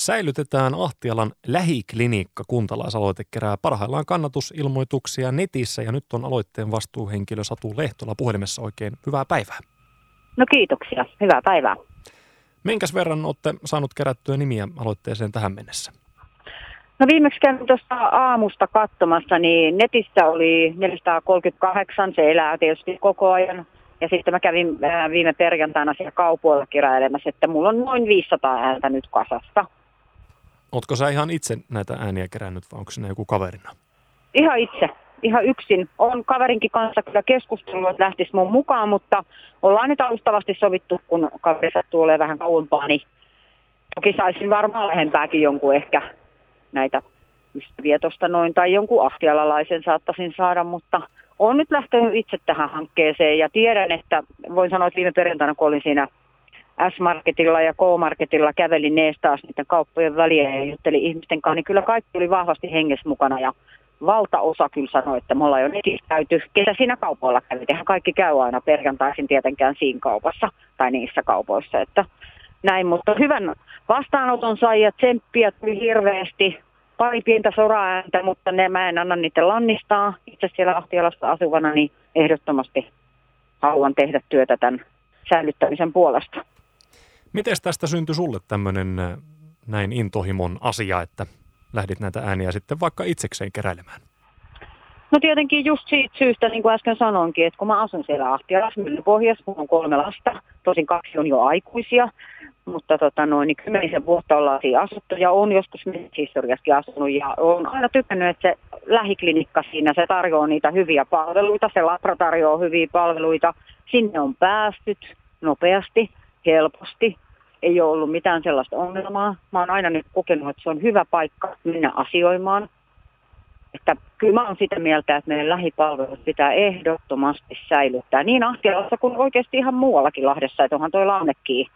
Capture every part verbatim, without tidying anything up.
Säilytetään Ahtialan lähiklinikka. Kuntalaisaloite kerää parhaillaan kannatusilmoituksia netissä ja nyt on aloitteen vastuuhenkilö Satu Lehtola puhelimessa. Oikein hyvää päivää. No kiitoksia. Hyvää päivää. Minkäs verran olette saanut kerättyä nimiä aloitteeseen tähän mennessä? No viimeksi käyn tuosta aamusta katsomassa, niin netissä oli neljäsataakolmekymmentäkahdeksan, se elää tietysti koko ajan. Ja sitten mä kävin viime perjantaina siellä kaupoilla kiräilemässä, että mulla on noin viisisataa ääntä nyt kasassa. Ootko sä ihan itse näitä ääniä kerännyt vai onko sinä joku kaverina? Ihan itse, ihan yksin. Olen kaverinkin kanssa kyllä keskustellut, että lähtisi mun mukaan, mutta ollaan nyt alustavasti sovittu, kun kaveri sattuu olemaan vähän kauempaa, niin toki saisin varmaan lähempääkin jonkun ehkä näitä ystäviä tuosta noin, tai jonkun ahtialalaisen saattaisin saada, mutta olen nyt lähtenyt itse tähän hankkeeseen ja tiedän, että voin sanoa, että viime perjantaina, kun olin siinä S-marketilla ja K-marketilla, kävelin nees taas niiden kauppojen väliä ja juttelin ihmisten kanssa, niin kyllä kaikki oli vahvasti hengessä mukana ja valtaosa kyllä sanoi, että me ollaan jo netissä käyty, ketä siinä kaupoilla kävi. Tehän kaikki käy aina perjantaisin tietenkään siinä kaupassa tai niissä kaupoissa, että näin, mutta hyvän vastaanoton sai ja tsemppiä tuli hirveästi. Pari pientä sora-ääntä, mutta ne, mä en anna niitä lannistaa. Itse siellä Ahtialassa asuvana, niin ehdottomasti haluan tehdä työtä tämän säilyttämisen puolesta. Miten tästä syntyi sulle tämmöinen näin intohimon asia, että lähdit näitä ääniä sitten vaikka itsekseen keräilemään? No tietenkin just siitä syystä, niin kuin äsken sanoinkin, että kun mä asun siellä Ahtialassa, Myllypohjassa, mulla on kolme lasta, tosin kaksi on jo aikuisia, mutta tota noin, niin kymmenisen vuotta ollaan siinä asuttu ja on joskus metsistoriassakin asunut ja on aina tykännyt, että se lähiklinikka siinä, se tarjoaa niitä hyviä palveluita, se labra tarjoaa hyviä palveluita, sinne on päästyt nopeasti, helposti, ei ole ollut mitään sellaista ongelmaa. Mä oon aina nyt kokenut, että se on hyvä paikka mennä asioimaan. Että kyllä mä oon sitä mieltä, että meidän lähipalvelut pitää ehdottomasti säilyttää niin Ahtialassa kuin oikeasti ihan muuallakin Lahdessa, että onhan toi Lannekki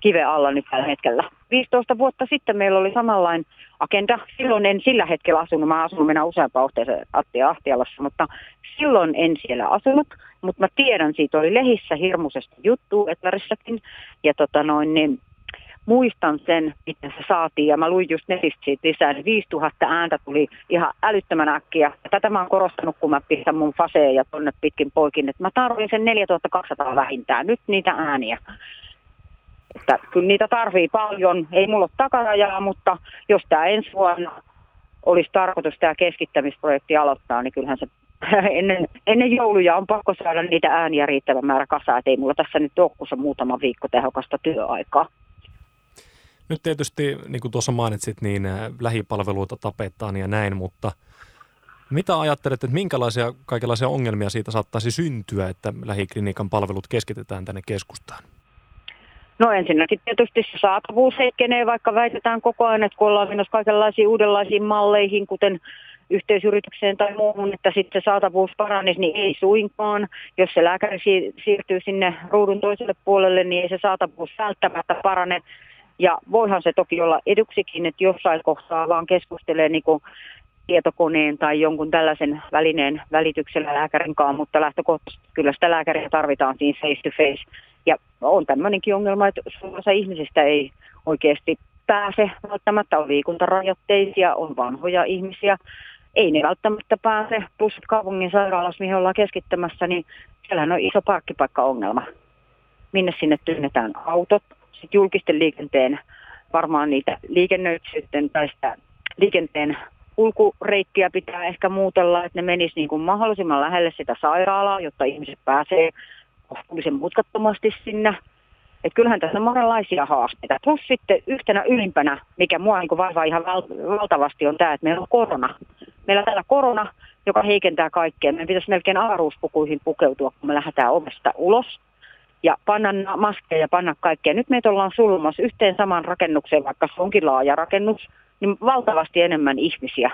kiven alla nyt tällä hetkellä. viisitoista vuotta sitten meillä oli samanlainen agenda. Silloin en sillä hetkellä asunut, mä asunut mennä useampaan otteeseen Ahtialassa, mutta silloin en siellä asunut, mutta mä tiedän, siitä oli lehissä hirmuisesti juttu Etlarissakin ja tota noin niin. Muistan sen, miten se saatiin, ja mä luin just netistä siitä lisää, niin viisituhatta ääntä tuli ihan älyttömän äkkiä. Tätä mä oon korostanut, kun mä pistän mun faseen ja tonne pitkin poikin, että mä tarvin sen neljätuhattakaksisataa vähintään, nyt niitä ääniä. Että kyllä niitä tarvii paljon, ei mulla ole takarajaa, mutta jos tää ensi vuonna olisi tarkoitus tää keskittämisprojekti aloittaa, niin kyllähän se ennen, ennen jouluja on pakko saada niitä ääniä riittävän määrä kasaan, että ei mulla tässä nyt ole kuin se muutama viikko tehokasta työaikaa. Nyt tietysti, niin kuin tuossa mainitsit, niin lähipalveluita tapetaan ja näin, mutta mitä ajattelet, että minkälaisia kaikenlaisia ongelmia siitä saattaisi syntyä, että lähiklinikan palvelut keskitetään tänne keskustaan? No ensinnäkin tietysti se saatavuus heikkenee, vaikka väitetään koko ajan, että kun ollaan menossa kaikenlaisiin uudenlaisiin malleihin, kuten yhteisyritykseen tai muuhun, että sitten se saatavuus paranisi, niin ei suinkaan. Jos se lääkäri siirtyy sinne ruudun toiselle puolelle, niin ei se saatavuus välttämättä parane. Ja voihan se toki olla eduksikin, että jossain kohtaa vaan keskustelee niin kuin tietokoneen tai jonkun tällaisen välineen välityksellä lääkärin kanssa, mutta lähtökohtaisesti kyllä sitä lääkäriä tarvitaan siinä face to face. Ja on tämmöinenkin ongelma, että osa ihmisistä ei oikeasti pääse välttämättä, on liikuntarajoitteisia, on vanhoja ihmisiä, ei ne välttämättä pääse. Plus kaupungin sairaalassa, mihin ollaan keskittämässä, niin siellähän on iso parkkipaikkaongelma, minne sinne työnnetään autot. Sitten julkisten liikenteen, varmaan niitä liikennöitsijöiden tai sitä liikenteen kulkureittiä pitää ehkä muutella, että ne menisivät niin kuin mahdollisimman lähelle sitä sairaalaa, jotta ihmiset pääsee kohtuullisen mutkattomasti sinne. Et kyllähän tässä on monenlaisia haasteita. Plus sitten yhtenä ylimpänä, mikä mua niin kuin vaivaa ihan val- valtavasti, on tämä, että meillä on korona. Meillä on täällä korona, joka heikentää kaikkea. Meidän pitäisi melkein aaruuspukuihin pukeutua, kun me lähdetään ovesta ulos. Ja panna maskeja ja panna kaikkea. Nyt meitä ollaan sulmassa yhteen samaan rakennukseen, vaikka se onkin laaja rakennus, niin valtavasti enemmän ihmisiä,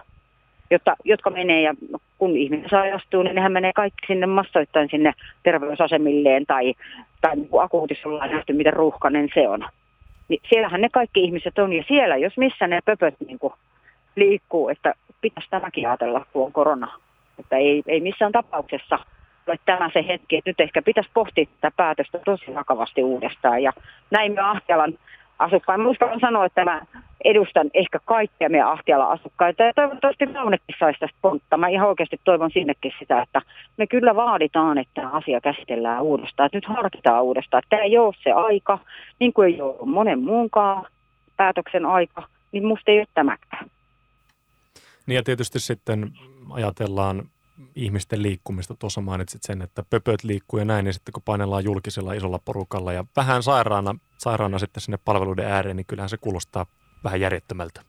jotta, jotka menee ja kun ihminen sairastuu, niin nehän menee kaikki sinne massoittain sinne terveysasemilleen tai, tai niin kuin akuutissa ollaan nähty, miten ruuhkainen se on. Niin siellähän ne kaikki ihmiset on ja siellä, jos missä ne pöpöt niin kuin liikkuu, että pitäisi tämäkin ajatella tuo korona, että ei, ei missään tapauksessa. Tämä se hetki, että nyt ehkä pitäisi pohtia tätä päätöstä tosi vakavasti uudestaan. Ja näin me Ahtialan asukkaan. Mä uskallan sanoa, että tämä edustan ehkä kaikkia meidän Ahtialan asukkaita. Ja toivottavasti Lannekki saisi tästä pontta. Mä ihan oikeasti toivon sinnekin sitä, että me kyllä vaaditaan, että tämä asia käsitellään uudestaan. Että nyt harkitaan uudestaan. Tämä ei ole se aika, niin kuin ei ole monen muunkaan päätöksen aika, niin musta ei ole tämäkään. Niin ja tietysti sitten ajatellaan ihmisten liikkumista. Tuossa mainitsit sen, että pöpöt liikkuu ja näin, ja sitten kun painellaan julkisella isolla porukalla ja vähän sairaana, sairaana sitten sinne palveluiden ääreen, niin kyllähän se kuulostaa vähän järjettömältä.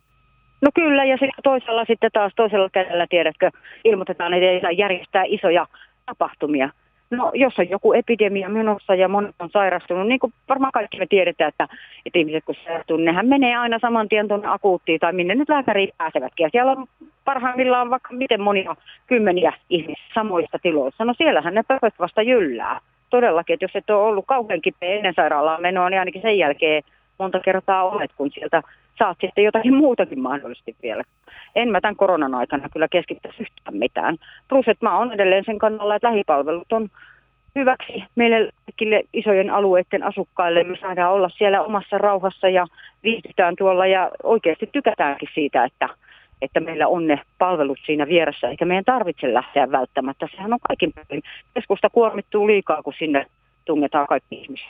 No kyllä, ja sitten toisella sitten taas toisella kädellä, tiedätkö, ilmoitetaan, että ei saa järjestää isoja tapahtumia. No, jos on joku epidemia menossa ja monet on sairastunut, niin kuin varmaan kaikki me tiedetään, että, että ihmiset kun sairastuu, nehän menee aina saman tien tuonne akuuttiin tai minne nyt lääkäriin pääsevätkin. Ja siellä on parhaimmillaan vaikka miten monia kymmeniä ihmisiä samoista tiloissa. No siellähän ne pöpöt vasta jyllää. Todellakin, että jos et ole ollut kauhean kipeä ennen sairaalaan menoa, niin ainakin sen jälkeen monta kertaa olet, kun sieltä saat sitten jotakin muutakin mahdollisesti vielä. En mä tämän koronan aikana kyllä keskittäisi yhtään mitään. Plus, että mä oon edelleen sen kannalla, että lähipalvelut on hyväksi meille kaikille isojen alueiden asukkaille. Me saadaan olla siellä omassa rauhassa ja viihdytään tuolla ja oikeasti tykätäänkin siitä, että, että meillä on ne palvelut siinä vieressä. Eikä meidän tarvitse lähteä välttämättä. Sehän on kaikin päin. Keskusta kuormittuu liikaa, kun sinne tungetaan kaikki ihmiset.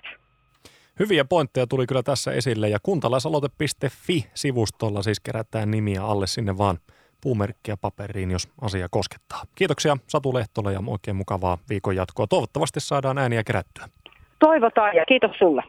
Hyviä pointteja tuli kyllä tässä esille ja kuntalaisaloite piste fi-sivustolla siis kerätään nimiä alle sinne vaan puumerkkiä paperiin, jos asia koskettaa. Kiitoksia Satu Lehtola ja oikein mukavaa viikon jatkoa. Toivottavasti saadaan ääniä kerättyä. Toivotaan ja kiitos sulle.